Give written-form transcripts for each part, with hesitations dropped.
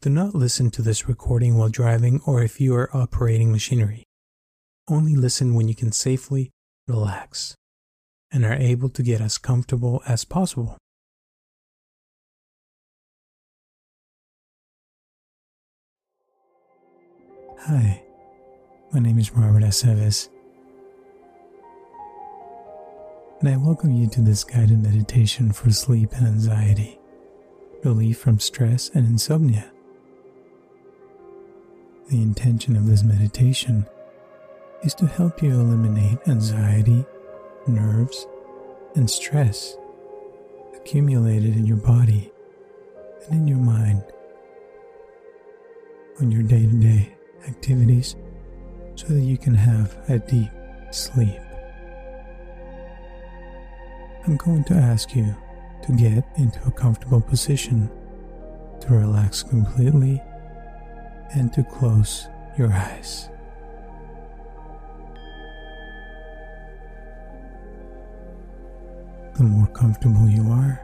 Do not listen to this recording while driving or if you are operating machinery. Only listen when you can safely relax and are able to get as comfortable as possible. Hi, my name is Robert Aceves, and I welcome you to this guided meditation for sleep and anxiety, relief from stress and insomnia. The intention of this meditation is to help you eliminate anxiety, nerves, and stress accumulated in your body and in your mind on your day-to-day activities so that you can have a deep sleep. I'm going to ask you to get into a comfortable position, to relax completely, and to close your eyes. The more comfortable you are,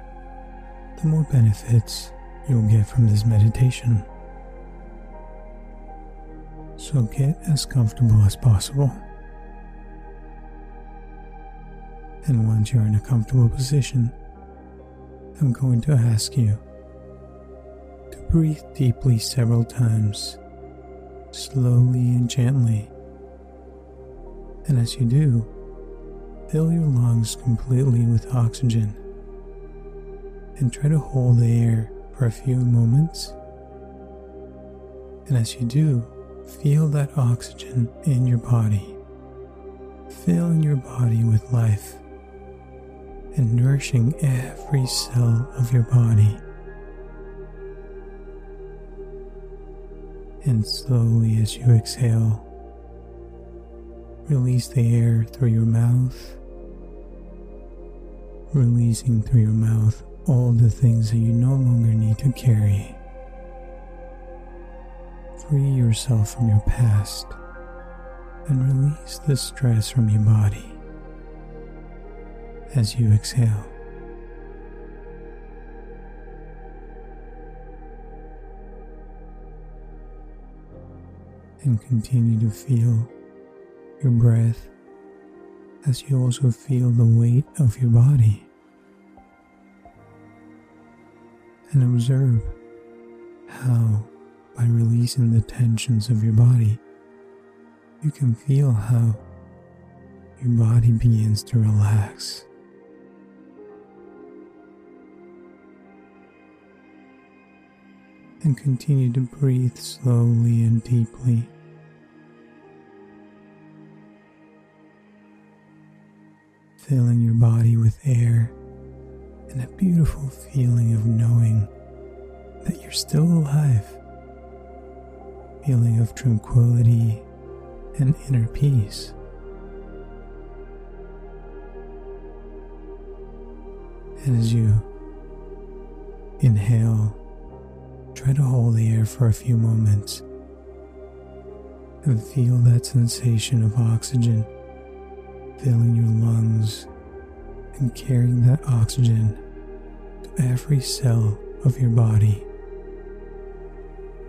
the more benefits you'll get from this meditation. So get as comfortable as possible. And once you're in a comfortable position, I'm going to ask you to breathe deeply several times, slowly and gently. And as you do, fill your lungs completely with oxygen and try to hold the air for a few moments. And as you do, feel that oxygen in your body, filling your body with life and nourishing every cell of your body. And slowly, as you exhale, release the air through your mouth, releasing through your mouth all the things that you no longer need to carry. Free yourself from your past and release the stress from your body as you exhale. And continue to feel your breath as you also feel the weight of your body, and observe how, by releasing the tensions of your body, you can feel how your body begins to relax. And continue to breathe slowly and deeply. Filling your body with air and a beautiful feeling of knowing that you're still alive, feeling of tranquility and inner peace. And as you inhale, try to hold the air for a few moments and feel that sensation of oxygen filling your lungs and carrying that oxygen to every cell of your body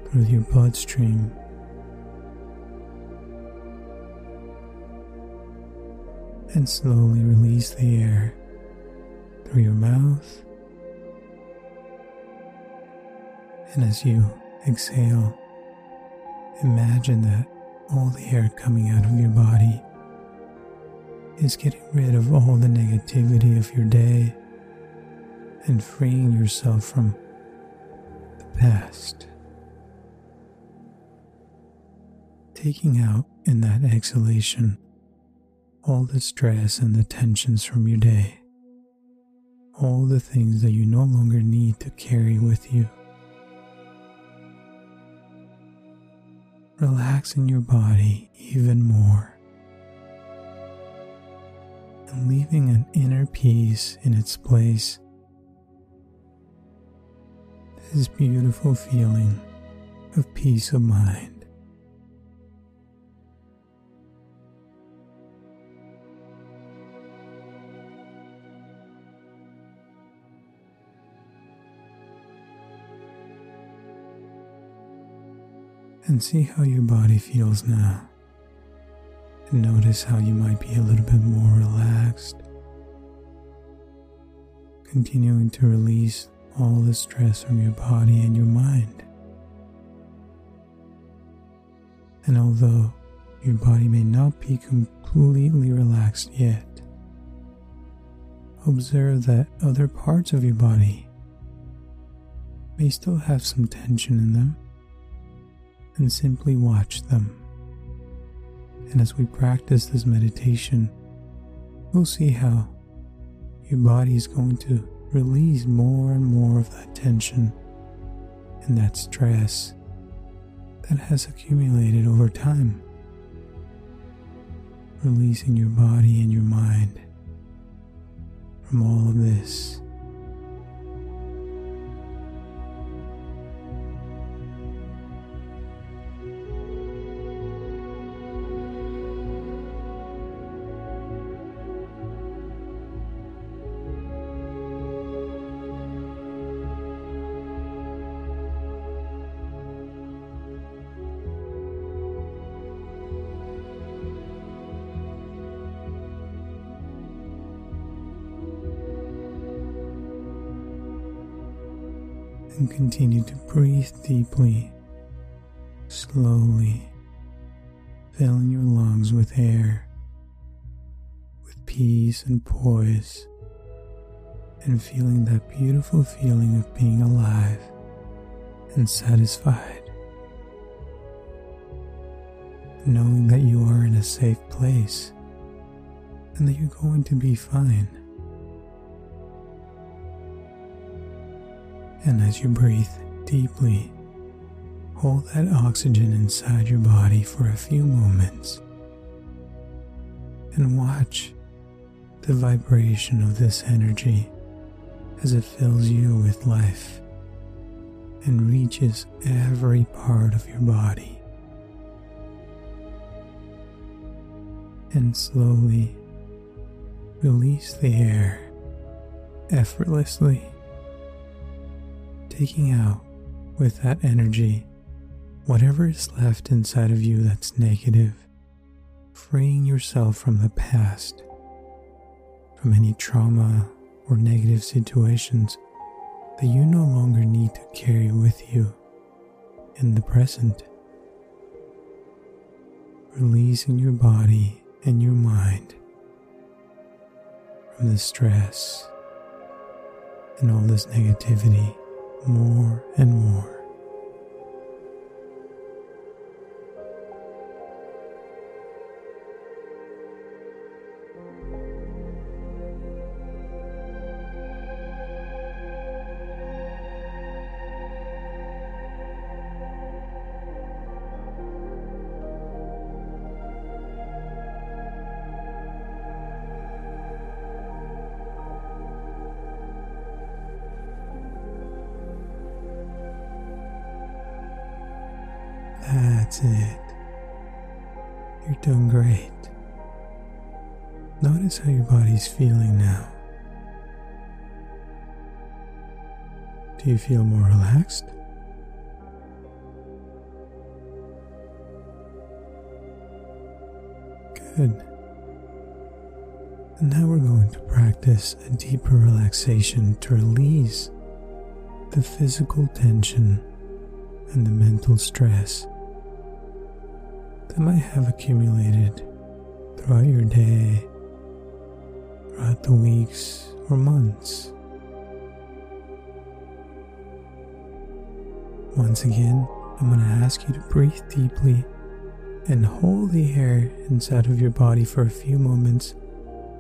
through your bloodstream. And slowly release the air through your mouth. And as you exhale, imagine that all the air coming out of your body is getting rid of all the negativity of your day and freeing yourself from the past. Taking out in that exhalation all the stress and the tensions from your day, all the things that you no longer need to carry with you. Relaxing your body even more, leaving an inner peace in its place. This beautiful feeling of peace of mind. and see how your body feels now. And notice how you might be a little bit more relaxed. Continuing to release all the stress from your body and your mind. And although your body may not be completely relaxed yet, observe that other parts of your body may still have some tension in them, and simply watch them. And as we practice this meditation, we'll see how your body is going to release more and more of that tension and that stress that has accumulated over time, releasing your body and your mind from all of this. And continue to breathe deeply, slowly, filling your lungs with air, with peace and poise, and feeling that beautiful feeling of being alive and satisfied, knowing that you are in a safe place and that you're going to be fine. And as you breathe deeply, hold that oxygen inside your body for a few moments and watch the vibration of this energy as it fills you with life and reaches every part of your body. And slowly release the air effortlessly, taking out with that energy whatever is left inside of you that's negative, freeing yourself from the past, from any trauma or negative situations that you no longer need to carry with you in the present, releasing your body and your mind from the stress and all this negativity more and more. That's it. You're doing great. Notice how your body's feeling now. Do you feel more relaxed? Good. And now we're going to practice a deeper relaxation to release the physical tension and the mental stress that might have accumulated throughout your day, throughout the weeks or months. Once again, I'm going to ask you to breathe deeply and hold the air inside of your body for a few moments,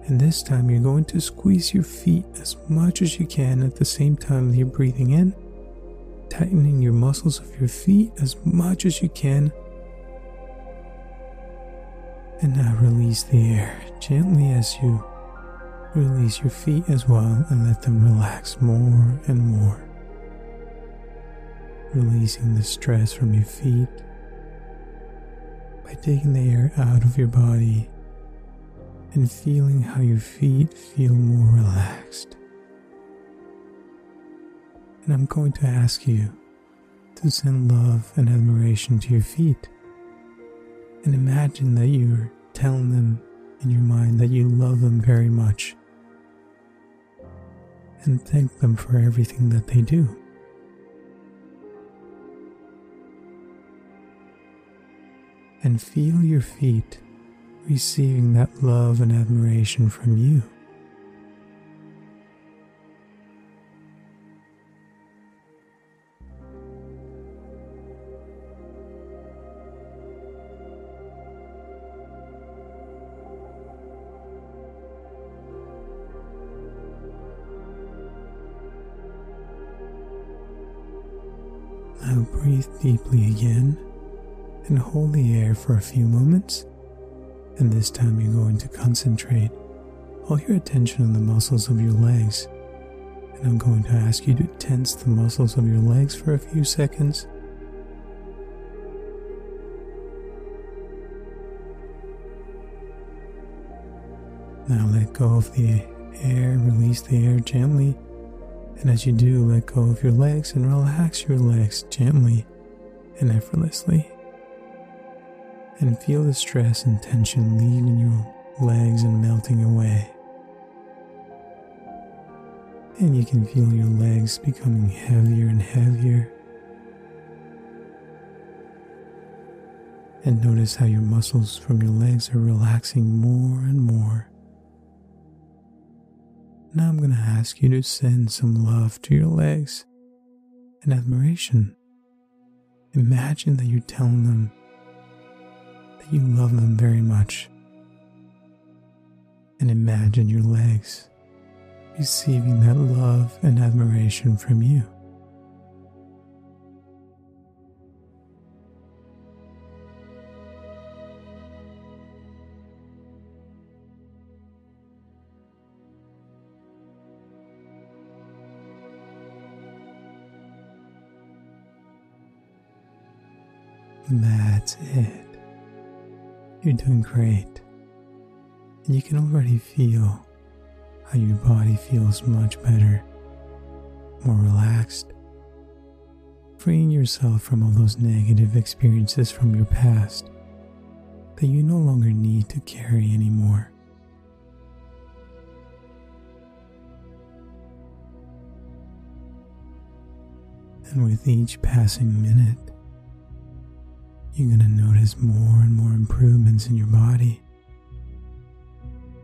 and this time you're going to squeeze your feet as much as you can at the same time that you're breathing in, tightening your muscles of your feet as much as you can. And now release the air gently as you release your feet as well and let them relax more and more. Releasing the stress from your feet by taking the air out of your body and feeling how your feet feel more relaxed. And I'm going to ask you to send love and admiration to your feet. And imagine that you're telling them in your mind that you love them very much. And thank them for everything that they do. And feel your feet receiving that love and admiration from you. Now breathe deeply again and hold the air for a few moments, and this time you're going to concentrate all your attention on the muscles of your legs, and I'm going to ask you to tense the muscles of your legs for a few seconds. Now let go of the air, release the air gently. And as you do, let go of your legs and relax your legs gently and effortlessly. And feel the stress and tension leaving your legs and melting away. And you can feel your legs becoming heavier and heavier. And notice how your muscles from your legs are relaxing more and more. Now I'm going to ask you to send some love to your legs and admiration. Imagine that you're telling them that you love them very much. And imagine your legs receiving that love and admiration from you. That's it. You're doing great. And you can already feel how your body feels much better, more relaxed, freeing yourself from all those negative experiences from your past that you no longer need to carry anymore. And with each passing minute, you're going to notice more and more improvements in your body.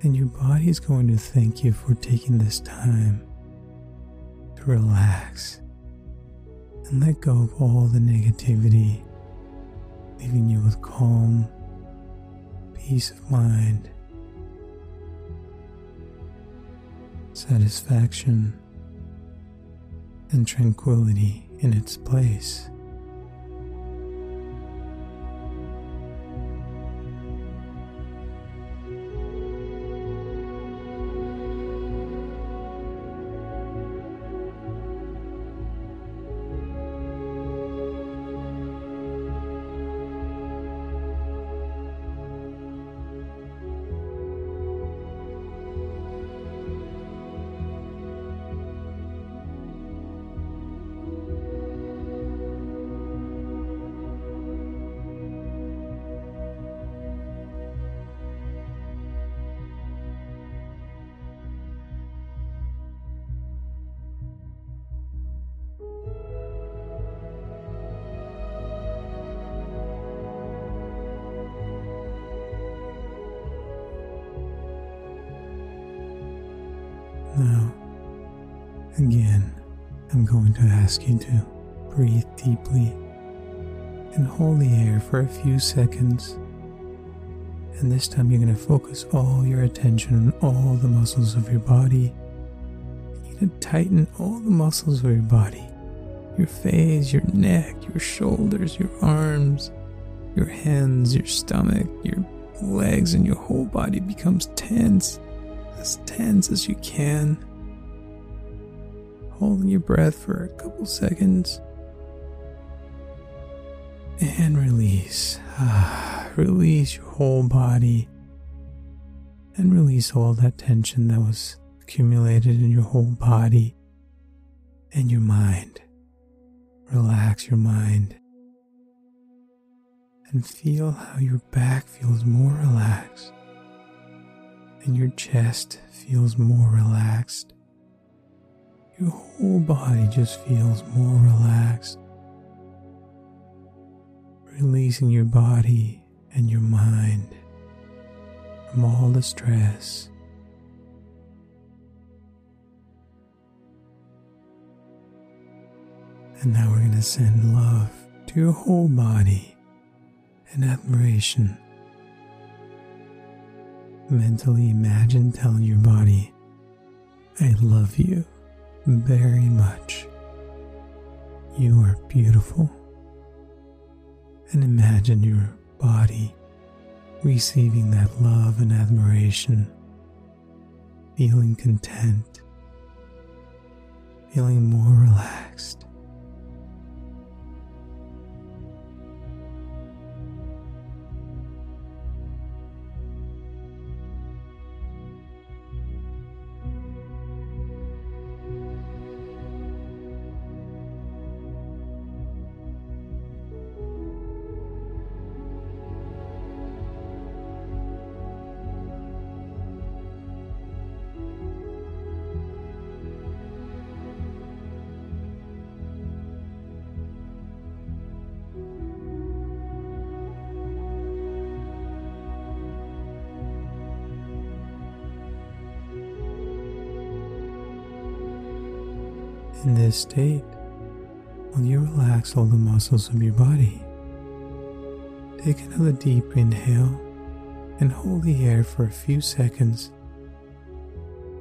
And your body is going to thank you for taking this time to relax and let go of all the negativity, leaving you with calm, peace of mind, satisfaction, and tranquility in its place. Now, again, I'm going to ask you to breathe deeply and hold the air for a few seconds. And this time you're going to focus all your attention on all the muscles of your body. You're going to tighten all the muscles of your body. Your face, your neck, your shoulders, your arms, your hands, your stomach, your legs, and your whole body becomes tense. As tense as you can, holding your breath for a couple seconds, and release. Release your whole body, and release all that tension that was accumulated in your whole body and your mind. Relax your mind and feel how your back feels more relaxed and your chest feels more relaxed. Your whole body just feels more relaxed, releasing your body and your mind from all the stress. And now we're going to send love to your whole body and admiration. Mentally imagine telling your body, I love you very much. You are beautiful. And imagine your body receiving that love and admiration, feeling content, feeling more relaxed. In this state, will you relax all the muscles of your body? Take another deep inhale and hold the air for a few seconds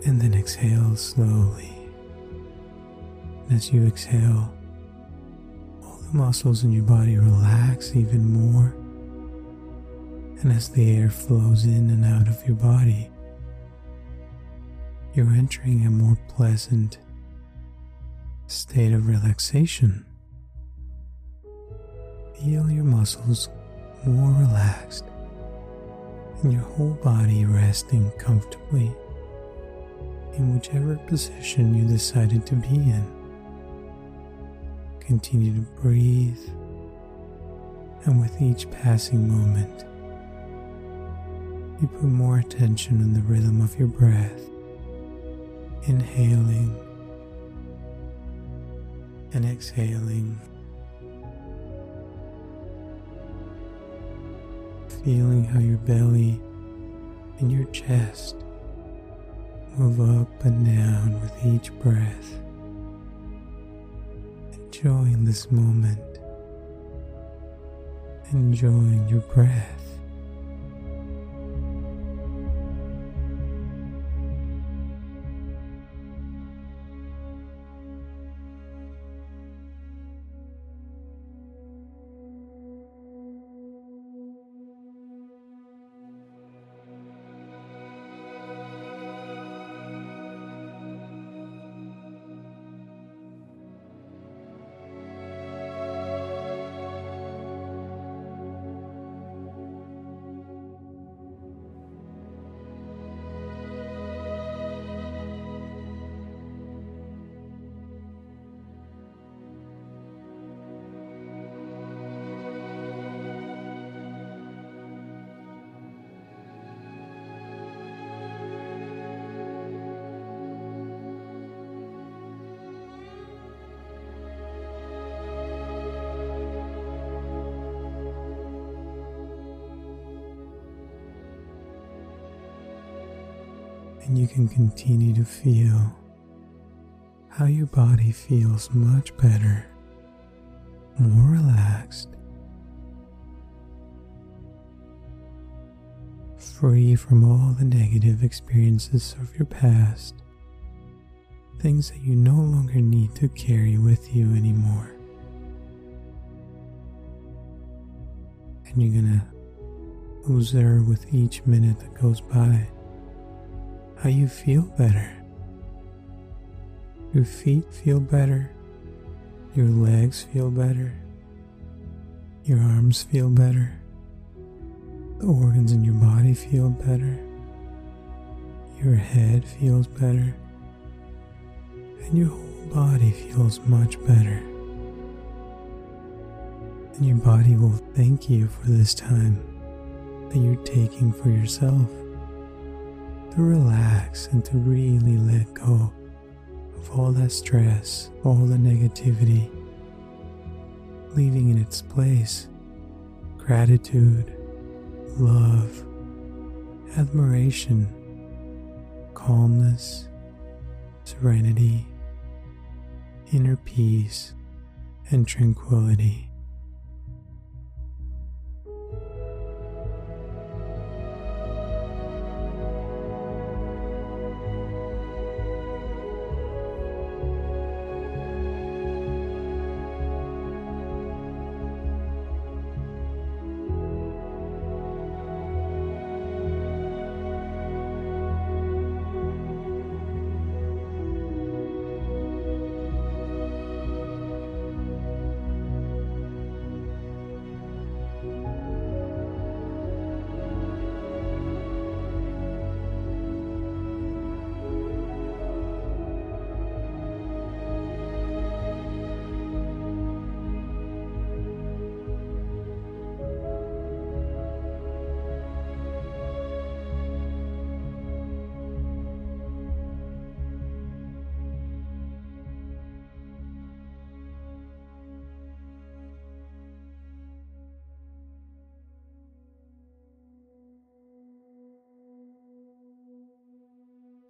and then exhale slowly. As you exhale, all the muscles in your body relax even more, and as the air flows in and out of your body, you're entering a more pleasant state of relaxation. Feel your muscles more relaxed and your whole body resting comfortably in whichever position you decided to be in. Continue to breathe, and with each passing moment, you put more attention on the rhythm of your breath, inhaling and exhaling, feeling how your belly and your chest move up and down with each breath, enjoying this moment, enjoying your breath. And you can continue to feel how your body feels much better, more relaxed, free from all the negative experiences of your past, things that you no longer need to carry with you anymore. And you're going to observe with each minute that goes by how you feel better. Your feet feel better, your legs feel better, your arms feel better, the organs in your body feel better, your head feels better, and your whole body feels much better. and your body will thank you for this time that you're taking for yourself, to relax and to really let go of all that stress, all the negativity, leaving in its place gratitude, love, admiration, calmness, serenity, inner peace, and tranquility.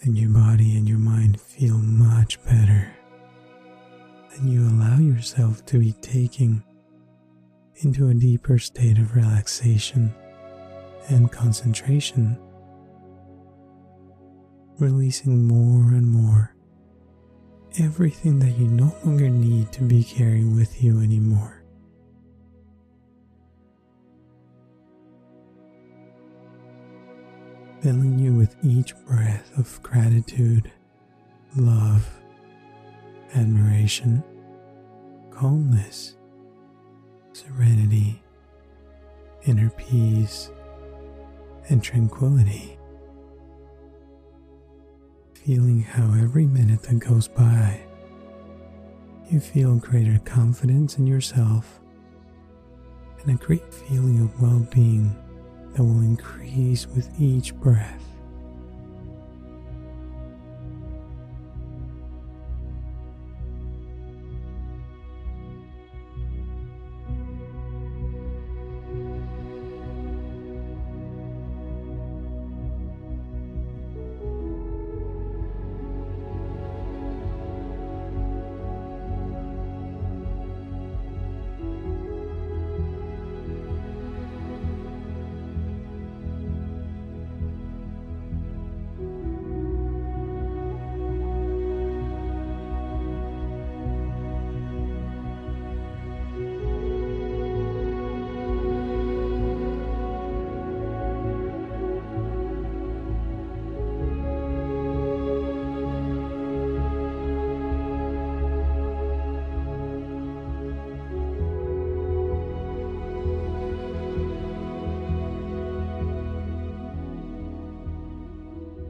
And your body and your mind feel much better, and you allow yourself to be taken into a deeper state of relaxation and concentration, releasing more and more everything that you no longer need to be carrying with you anymore. Filling you with each breath of gratitude, love, admiration, calmness, serenity, inner peace, and tranquility. Feeling how every minute that goes by, you feel greater confidence in yourself and a great feeling of well-being that will increase with each breath.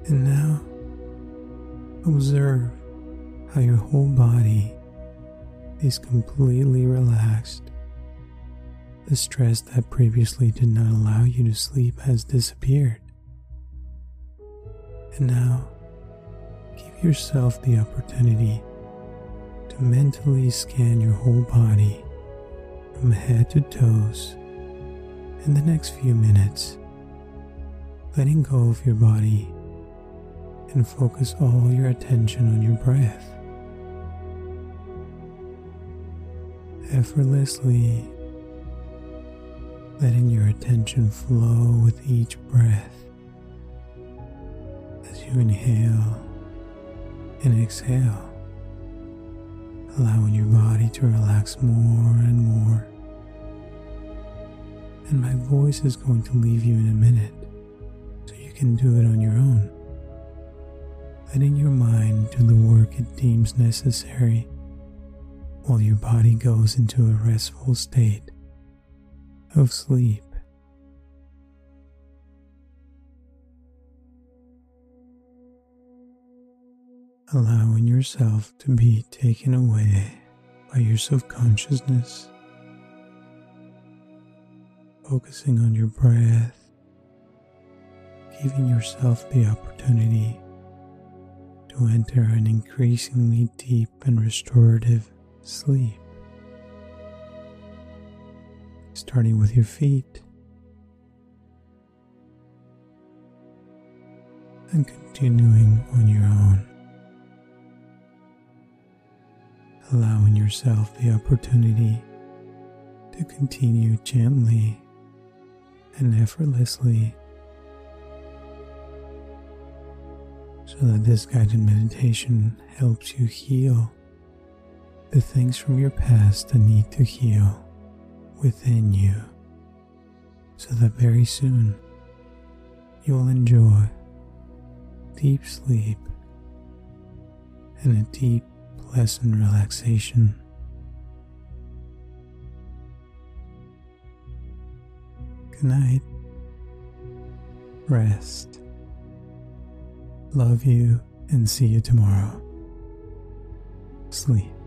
And now, observe how your whole body is completely relaxed. The stress that previously did not allow you to sleep has disappeared. And now, give yourself the opportunity to mentally scan your whole body from head to toes in the next few minutes, letting go of your body and focus all your attention on your breath. Effortlessly letting your attention flow with each breath as you inhale and exhale, allowing your body to relax more and more. And my voice is going to leave you in a minute, so you can do it on your own, letting your mind do the work it deems necessary while your body goes into a restful state of sleep. Allowing yourself to be taken away by your subconsciousness focusing on your breath, giving yourself the opportunity to enter an increasingly deep and restorative sleep. Starting with your feet and continuing on your own, allowing yourself the opportunity to continue gently and effortlessly so that this guided meditation helps you heal the things from your past that need to heal within you, so that very soon you will enjoy deep sleep and a deep, pleasant relaxation. Good night. Rest. Love you and see you tomorrow. Sleep.